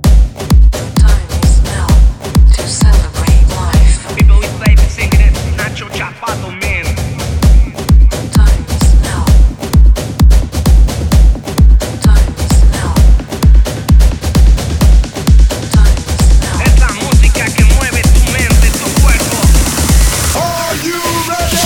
Time is now to celebrate life. People we play and singing it, Nacho Chapado, man. Time is now. Time is now. Time is now. Es la música que mueve tu mente, tu cuerpo. Are you ready?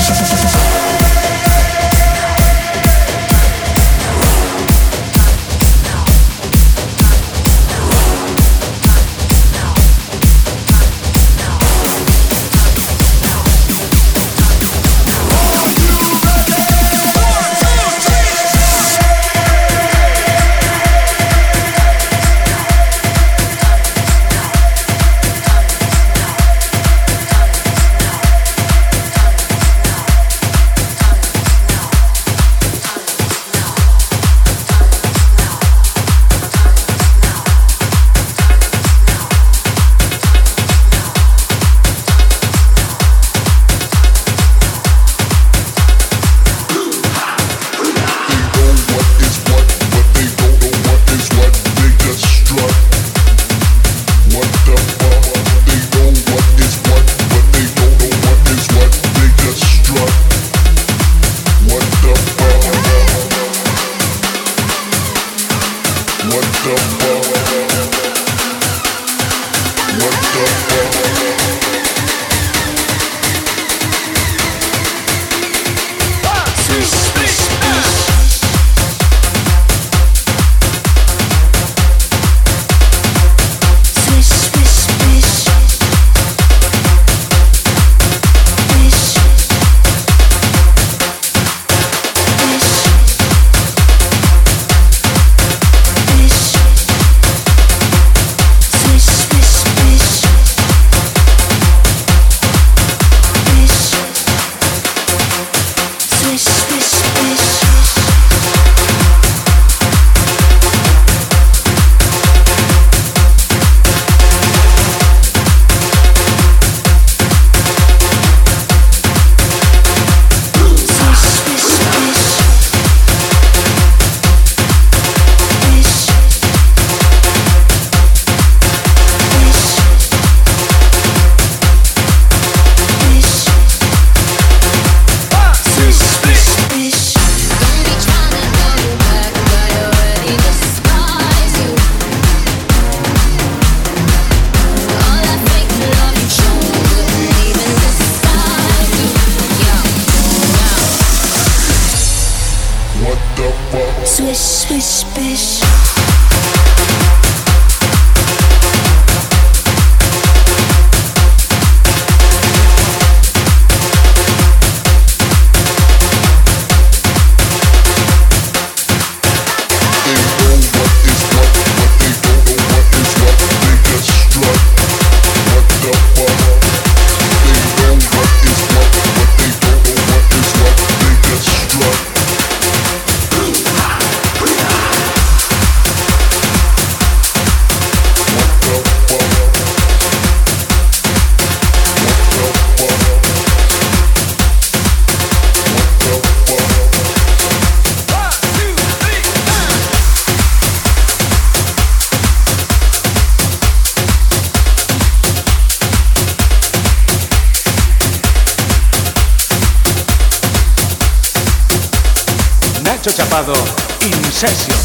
Nacho Chapado, in session.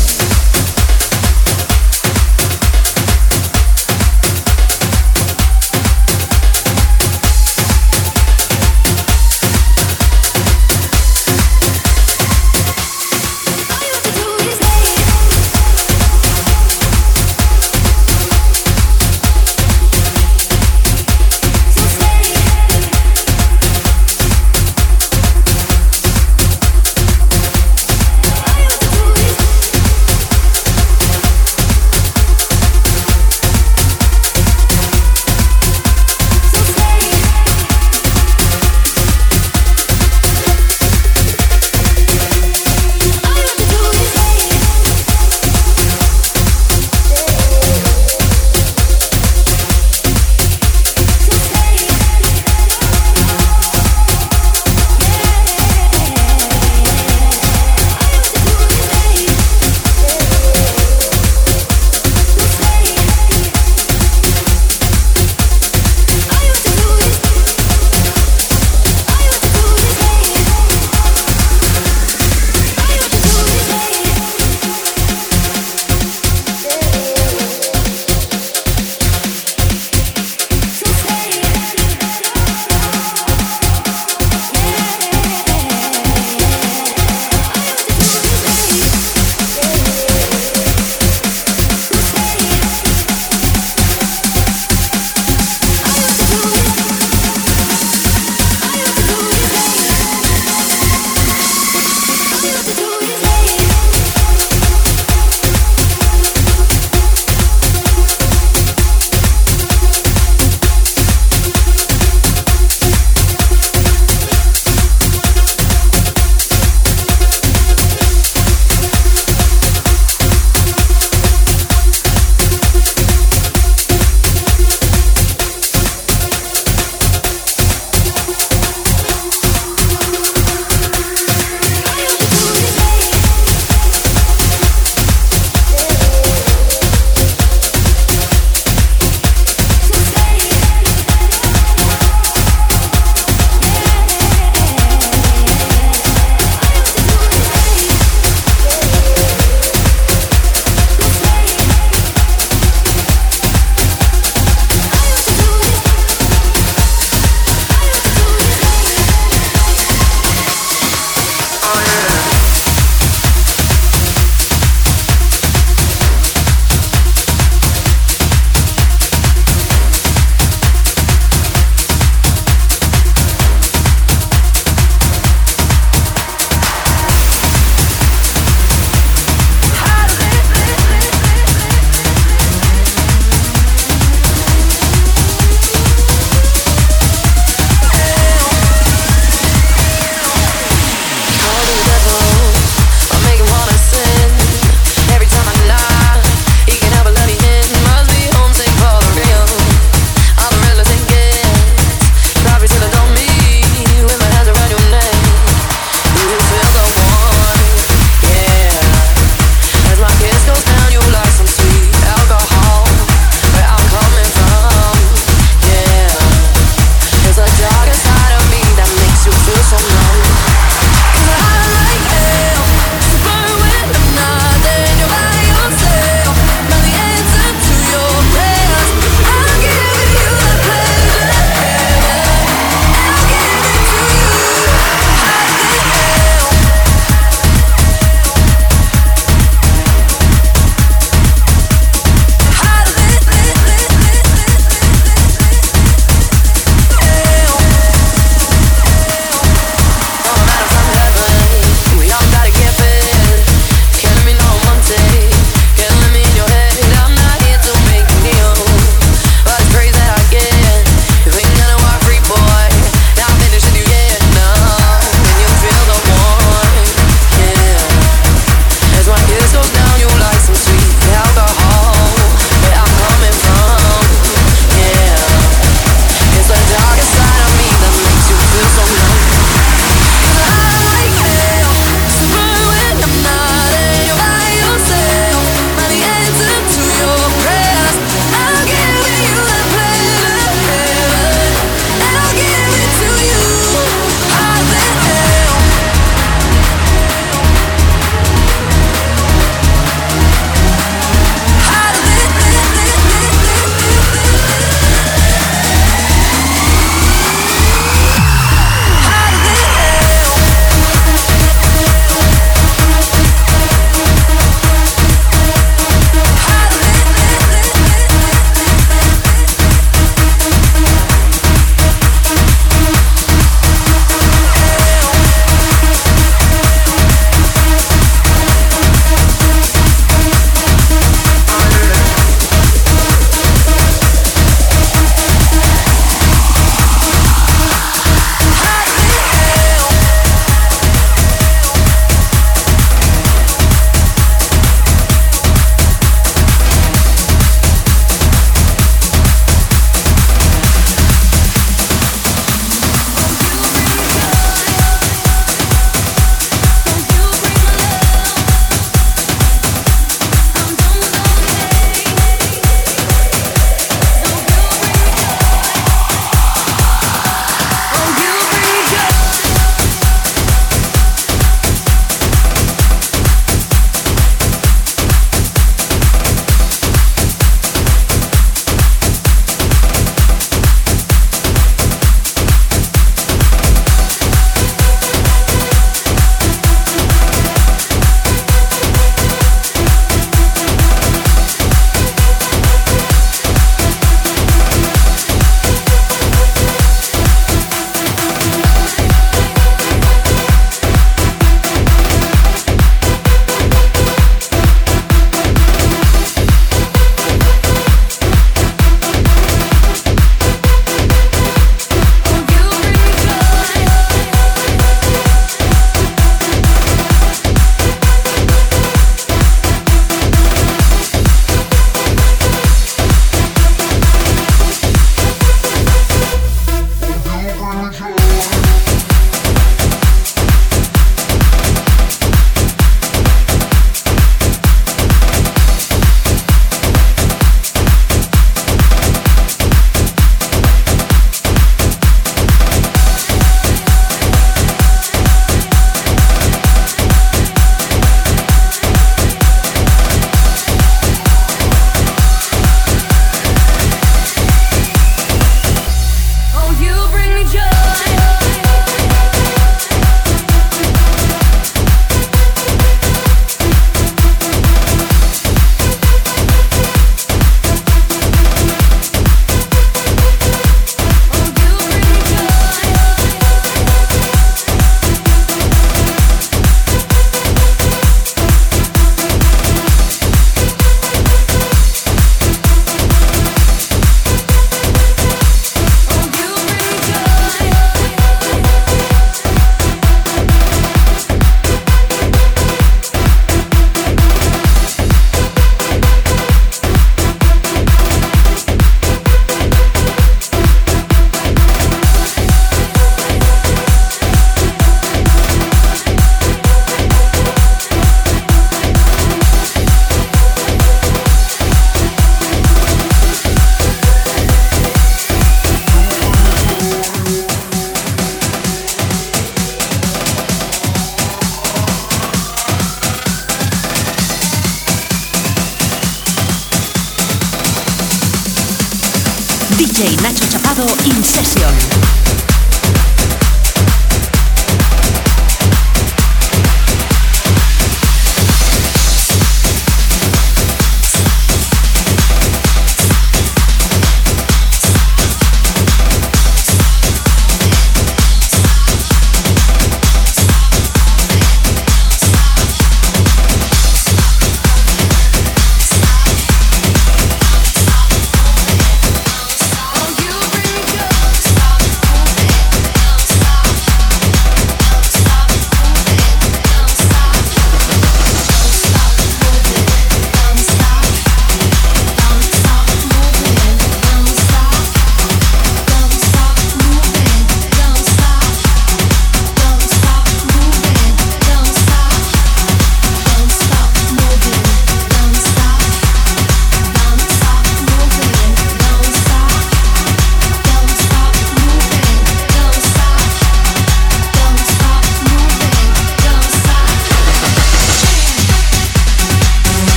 DJ Nacho Chapado in session.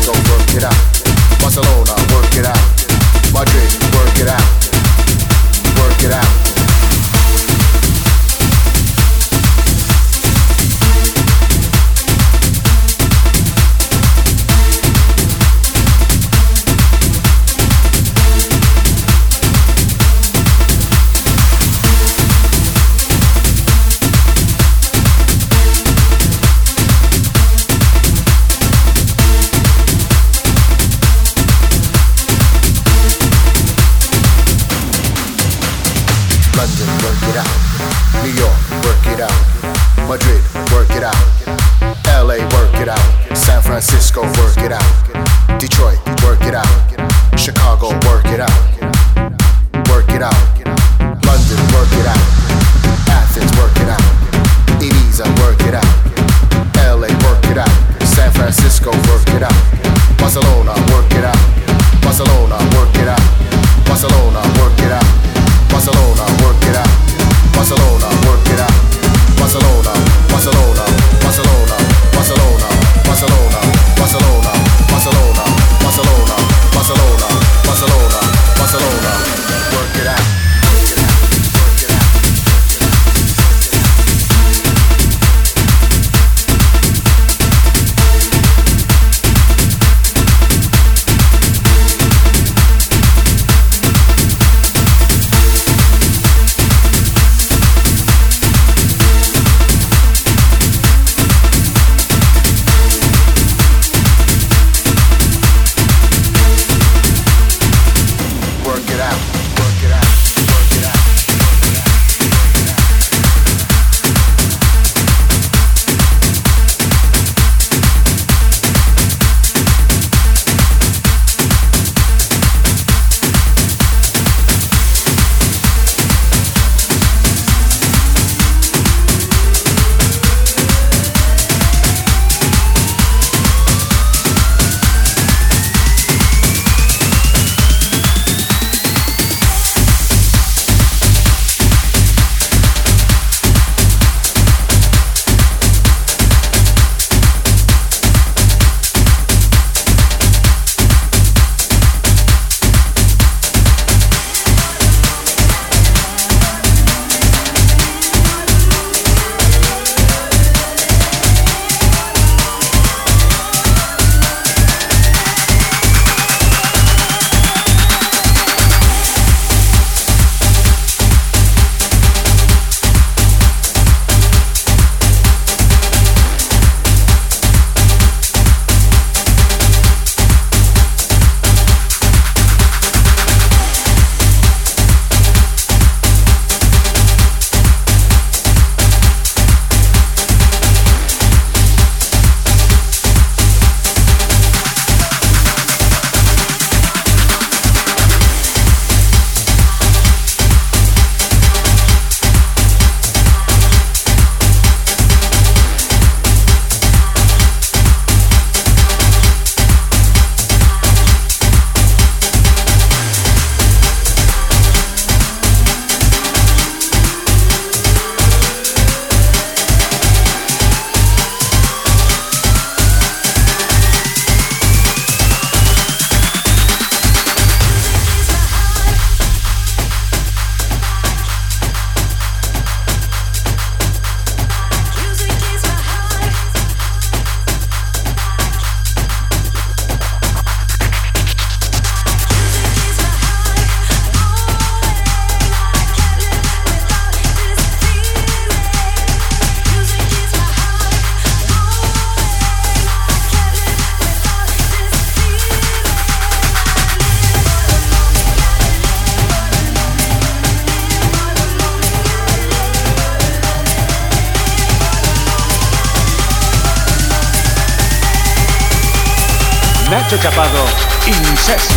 Mexico, work it out. Barcelona, work it out. Madrid, work it out. Work it out. Madrid, work it out. LA, work it out. San Francisco, work it out. Detroit, work it out. Chicago, work it out. Work it out. London, work it out. Athens, work it out. Ibiza, work it out. LA, work it out. San Francisco, work it out. Barcelona, work it out. Barcelona, work it out. Barcelona, work it out. Barcelona, work it out. Barcelona, work it out. Barcelona, Barcelona, Barcelona, Barcelona, Barcelona, Barcelona, Barcelona, Barcelona, Barcelona, Barcelona, Barcelona, work it out. Nacho Chapado, in session.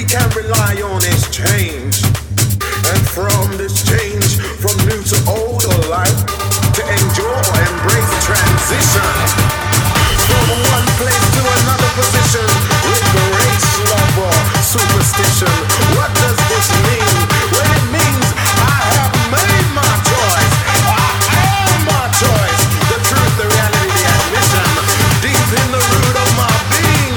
we can rely on is change. And from this change, from new to old or life, to endure or embrace transition. From one place to another position, liberate love or superstition. What does this mean? Well, it means I have made my choice. I am my choice. The truth, the reality, the admission. Deep in the root of my being,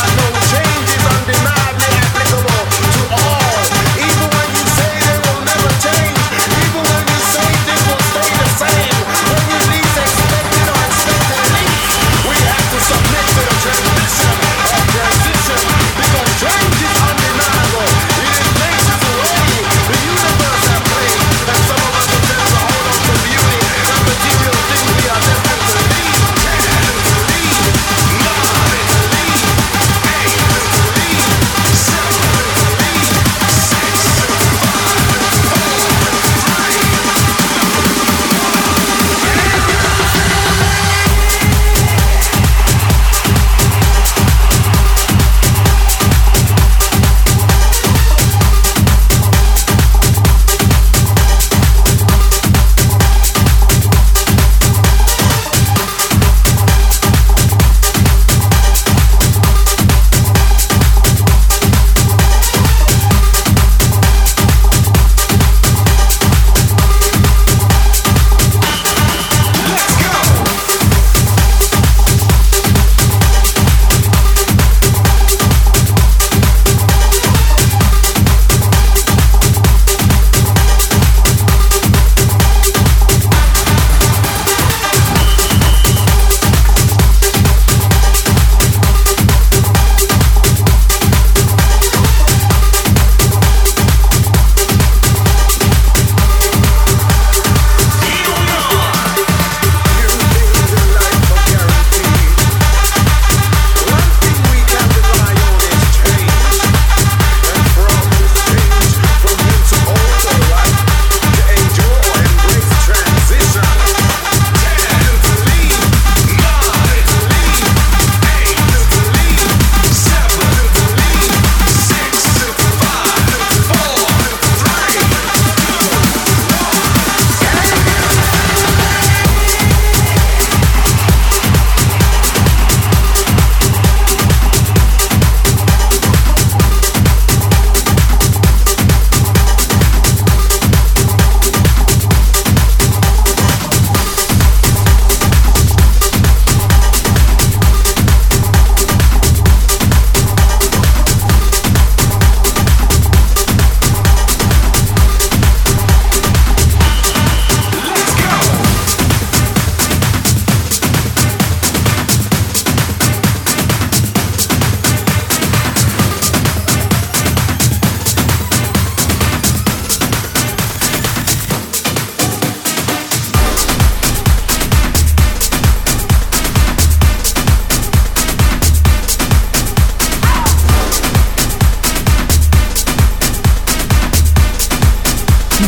I know change is undeniably applicable to all. Even when you say they will never change, even when you say things will stay the same, when you least expect it or expect it least, we have to submit to the transition of transition, because change is undeniable. It is nature's way, the universe at play, and some of us attempt to hold on to beauty and material things we are destined to leave, and to leave, love and to leave, hate and to leave, self and to leave, sex and fun and hope and pride.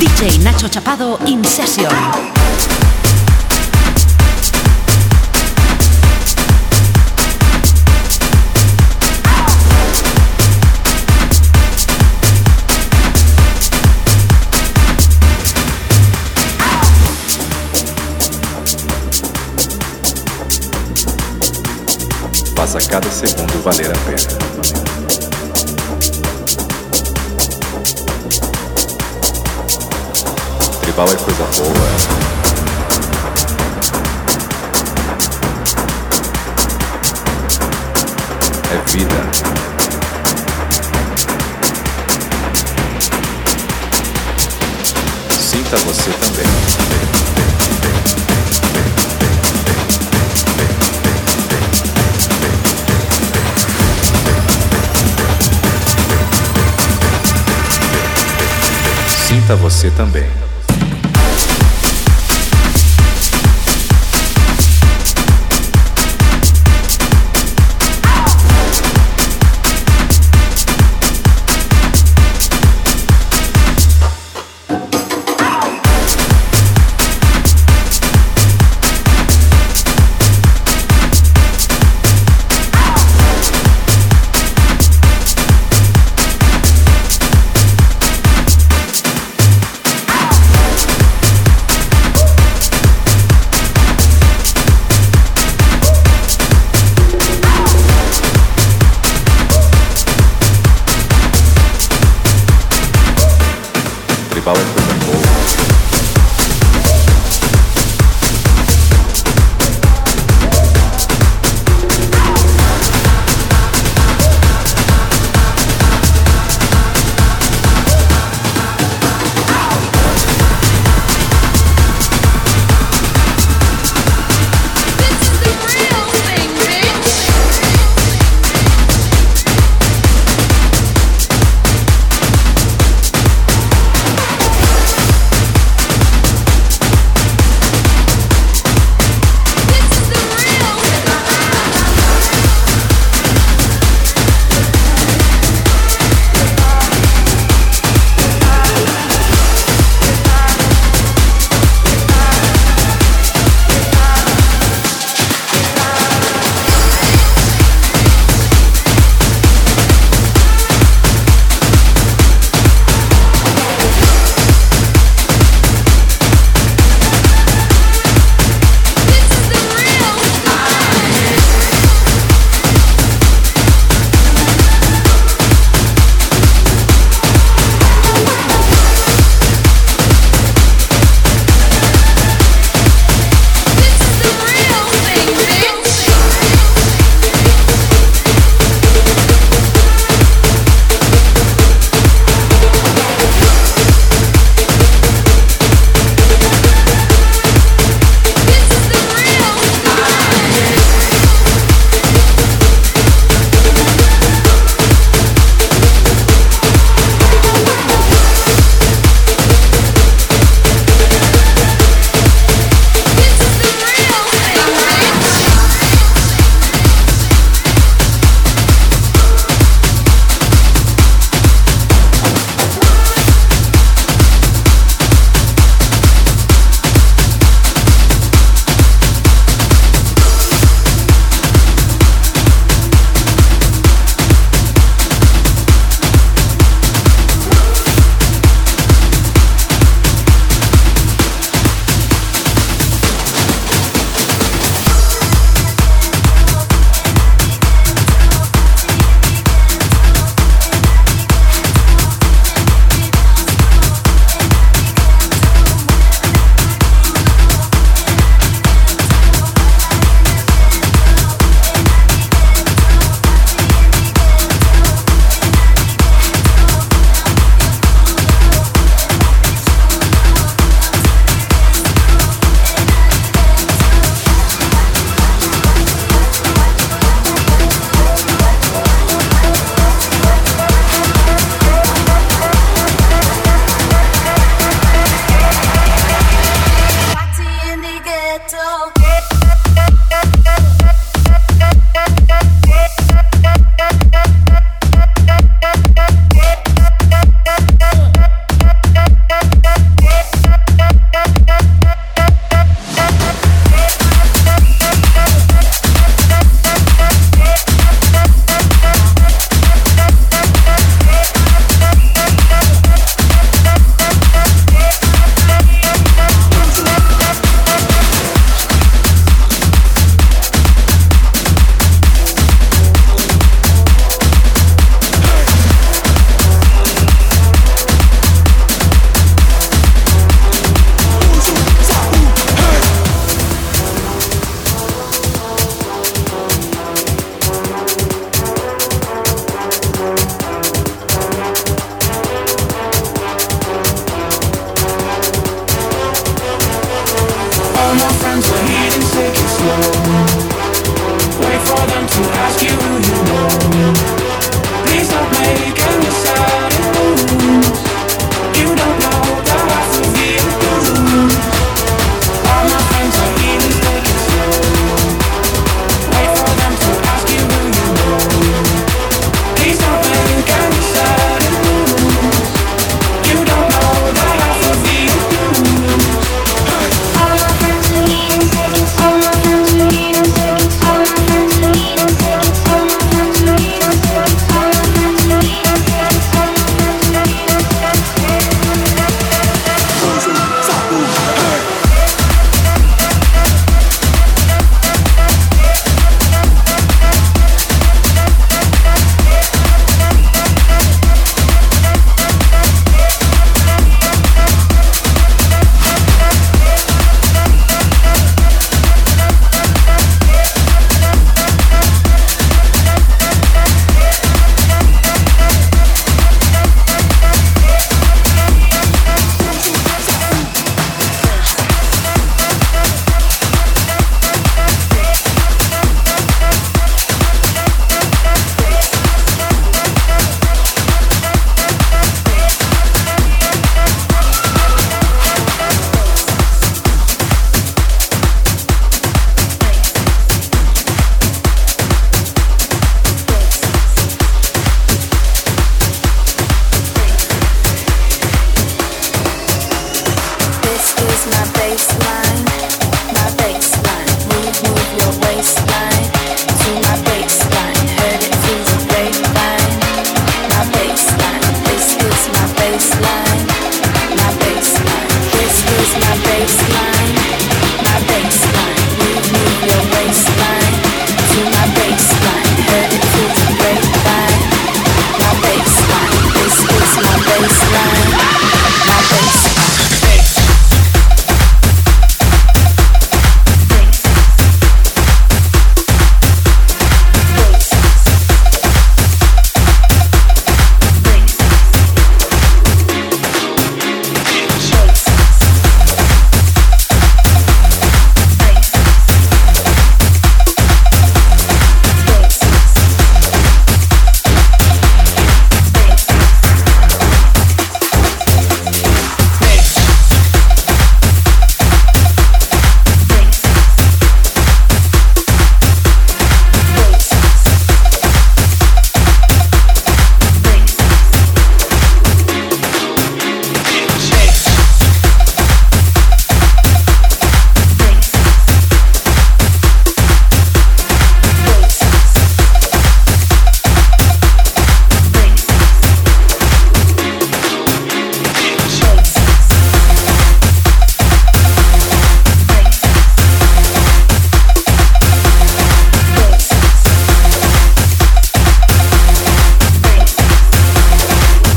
DJ Nacho Chapado in session. Faça cada segundo valer a pena. Tribal é coisa boa. É vida. Sinta você também. Sinta você também. Chapado presentó.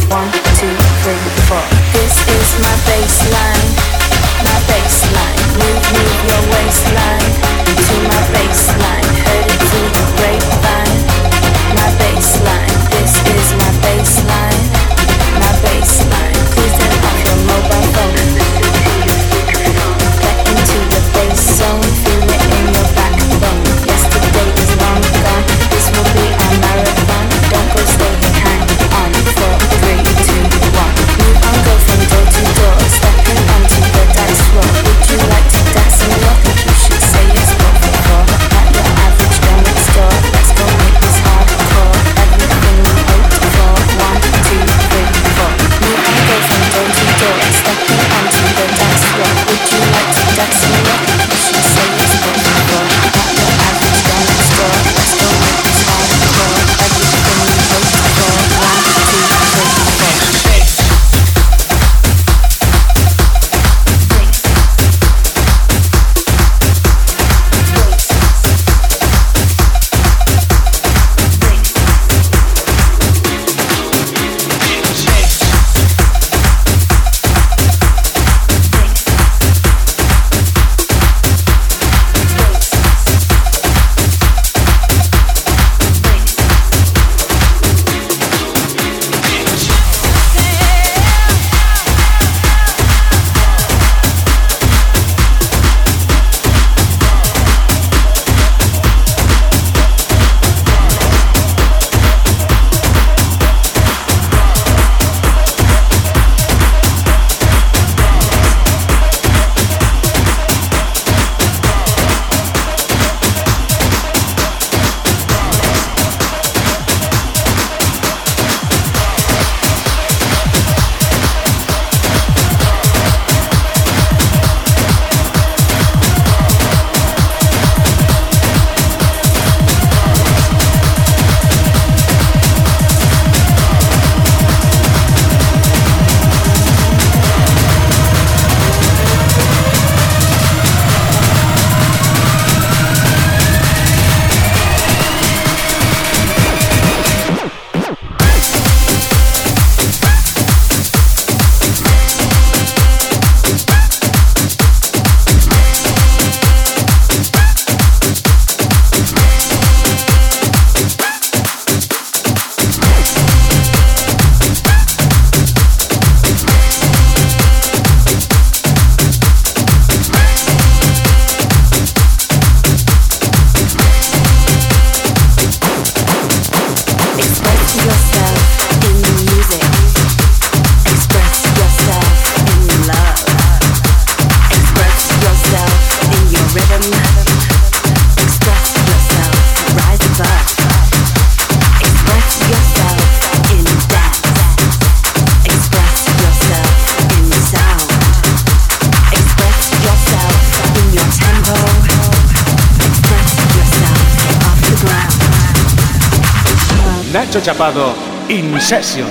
1, 2, 3, 4. This is my baseline, move your waistline to my baseline, heard it through the grapevine. My baseline, this is my baseline, please turn off your mobile phone. Get into the bass zone, feel it in your backbone. Yesterday is long gone, this will be our marathon. Don't go stay behind on 4, 3, 2, 1. Move on, go from door to door, stepping onto the dance floor. Would you like to dance in love? You should say it's 4 for 4. At your average girl next door, let's go make this hardcore. Everything we hoped for, 1, 2, 3, 4. Move on, go from door to door, stepping onto the dance floor. Would you like to dance in love? You should say it's 4 for 4. At your average girl next door, let's go make this hardcore. Everything we hoped for, 1, 2, 3, 4. Nacho Chapado, in session.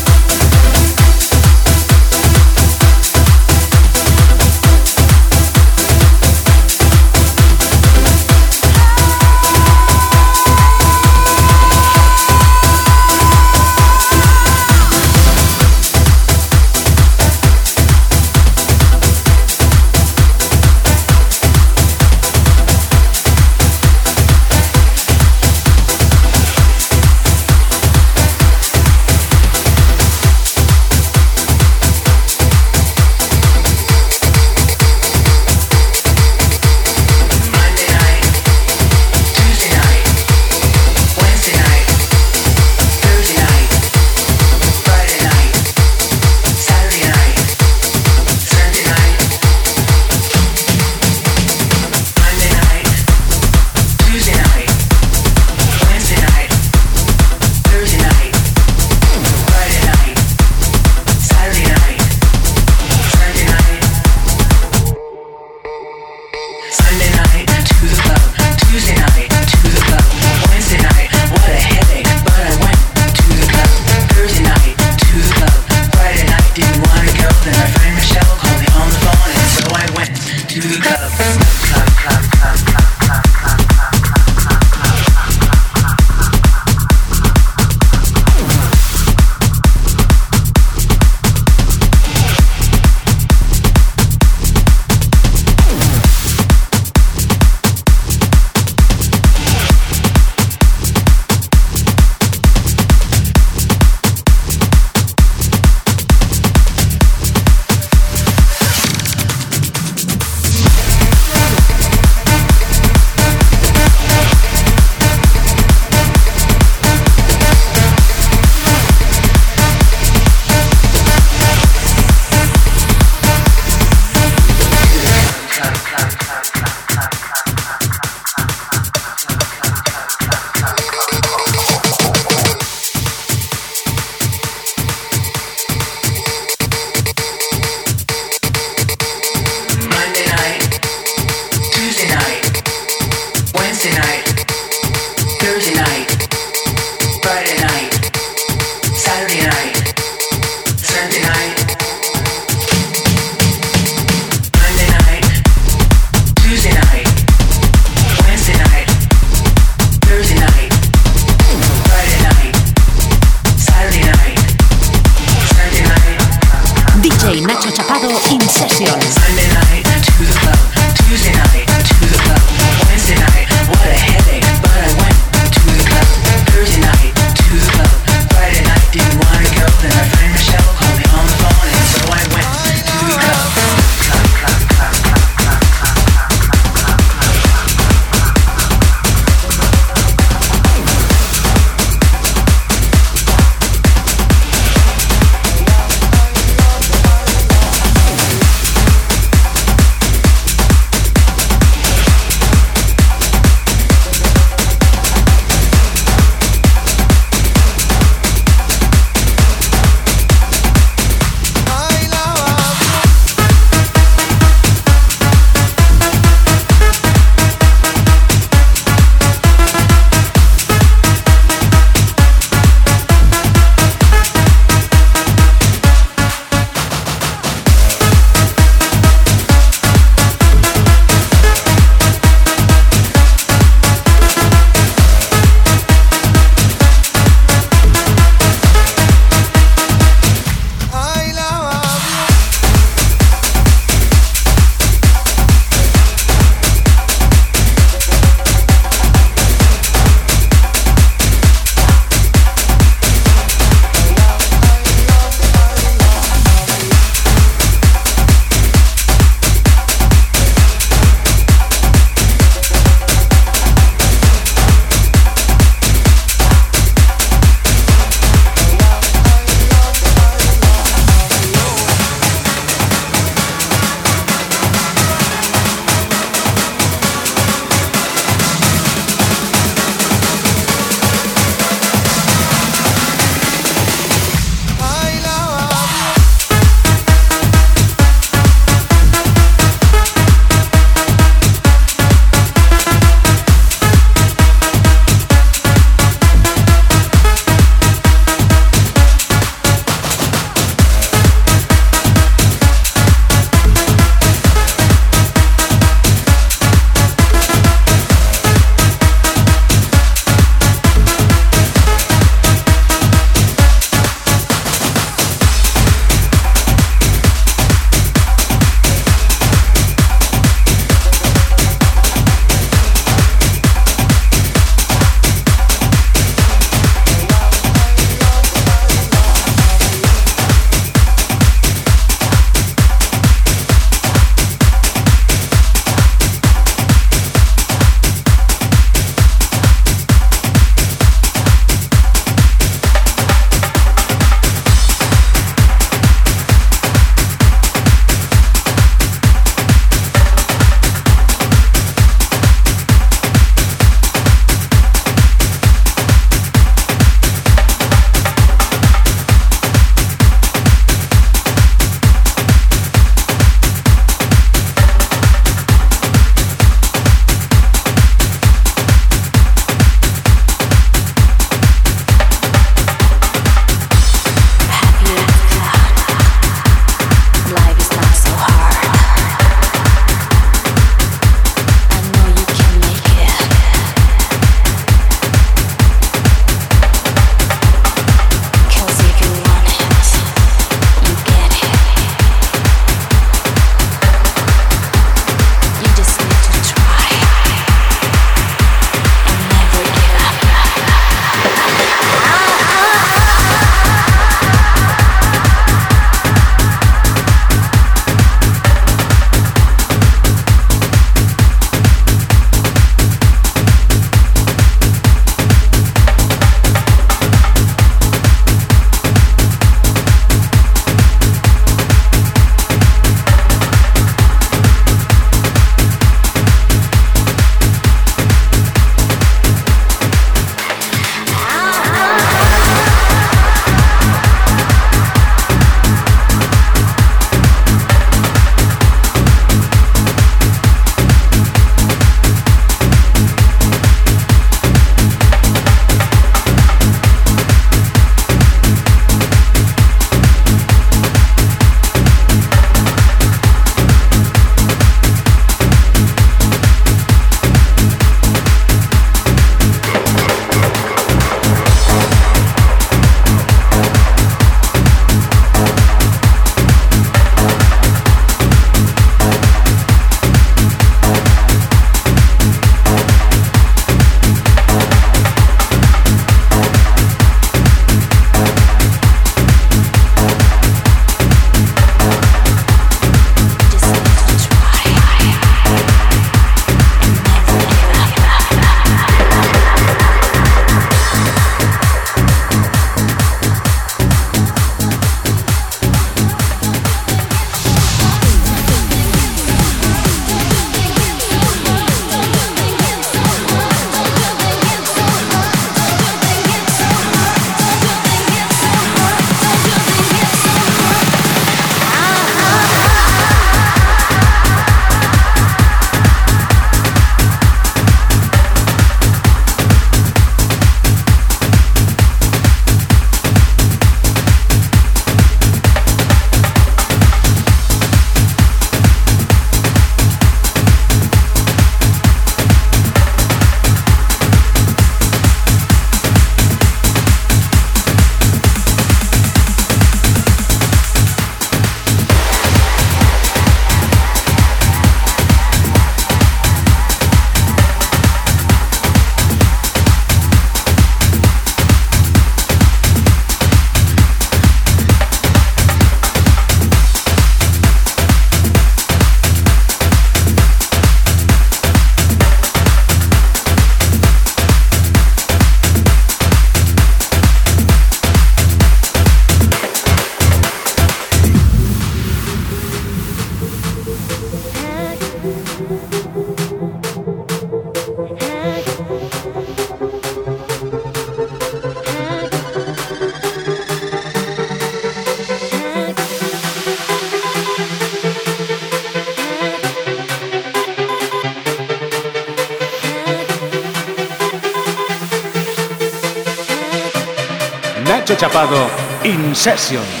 Nacho Chapado, In Session.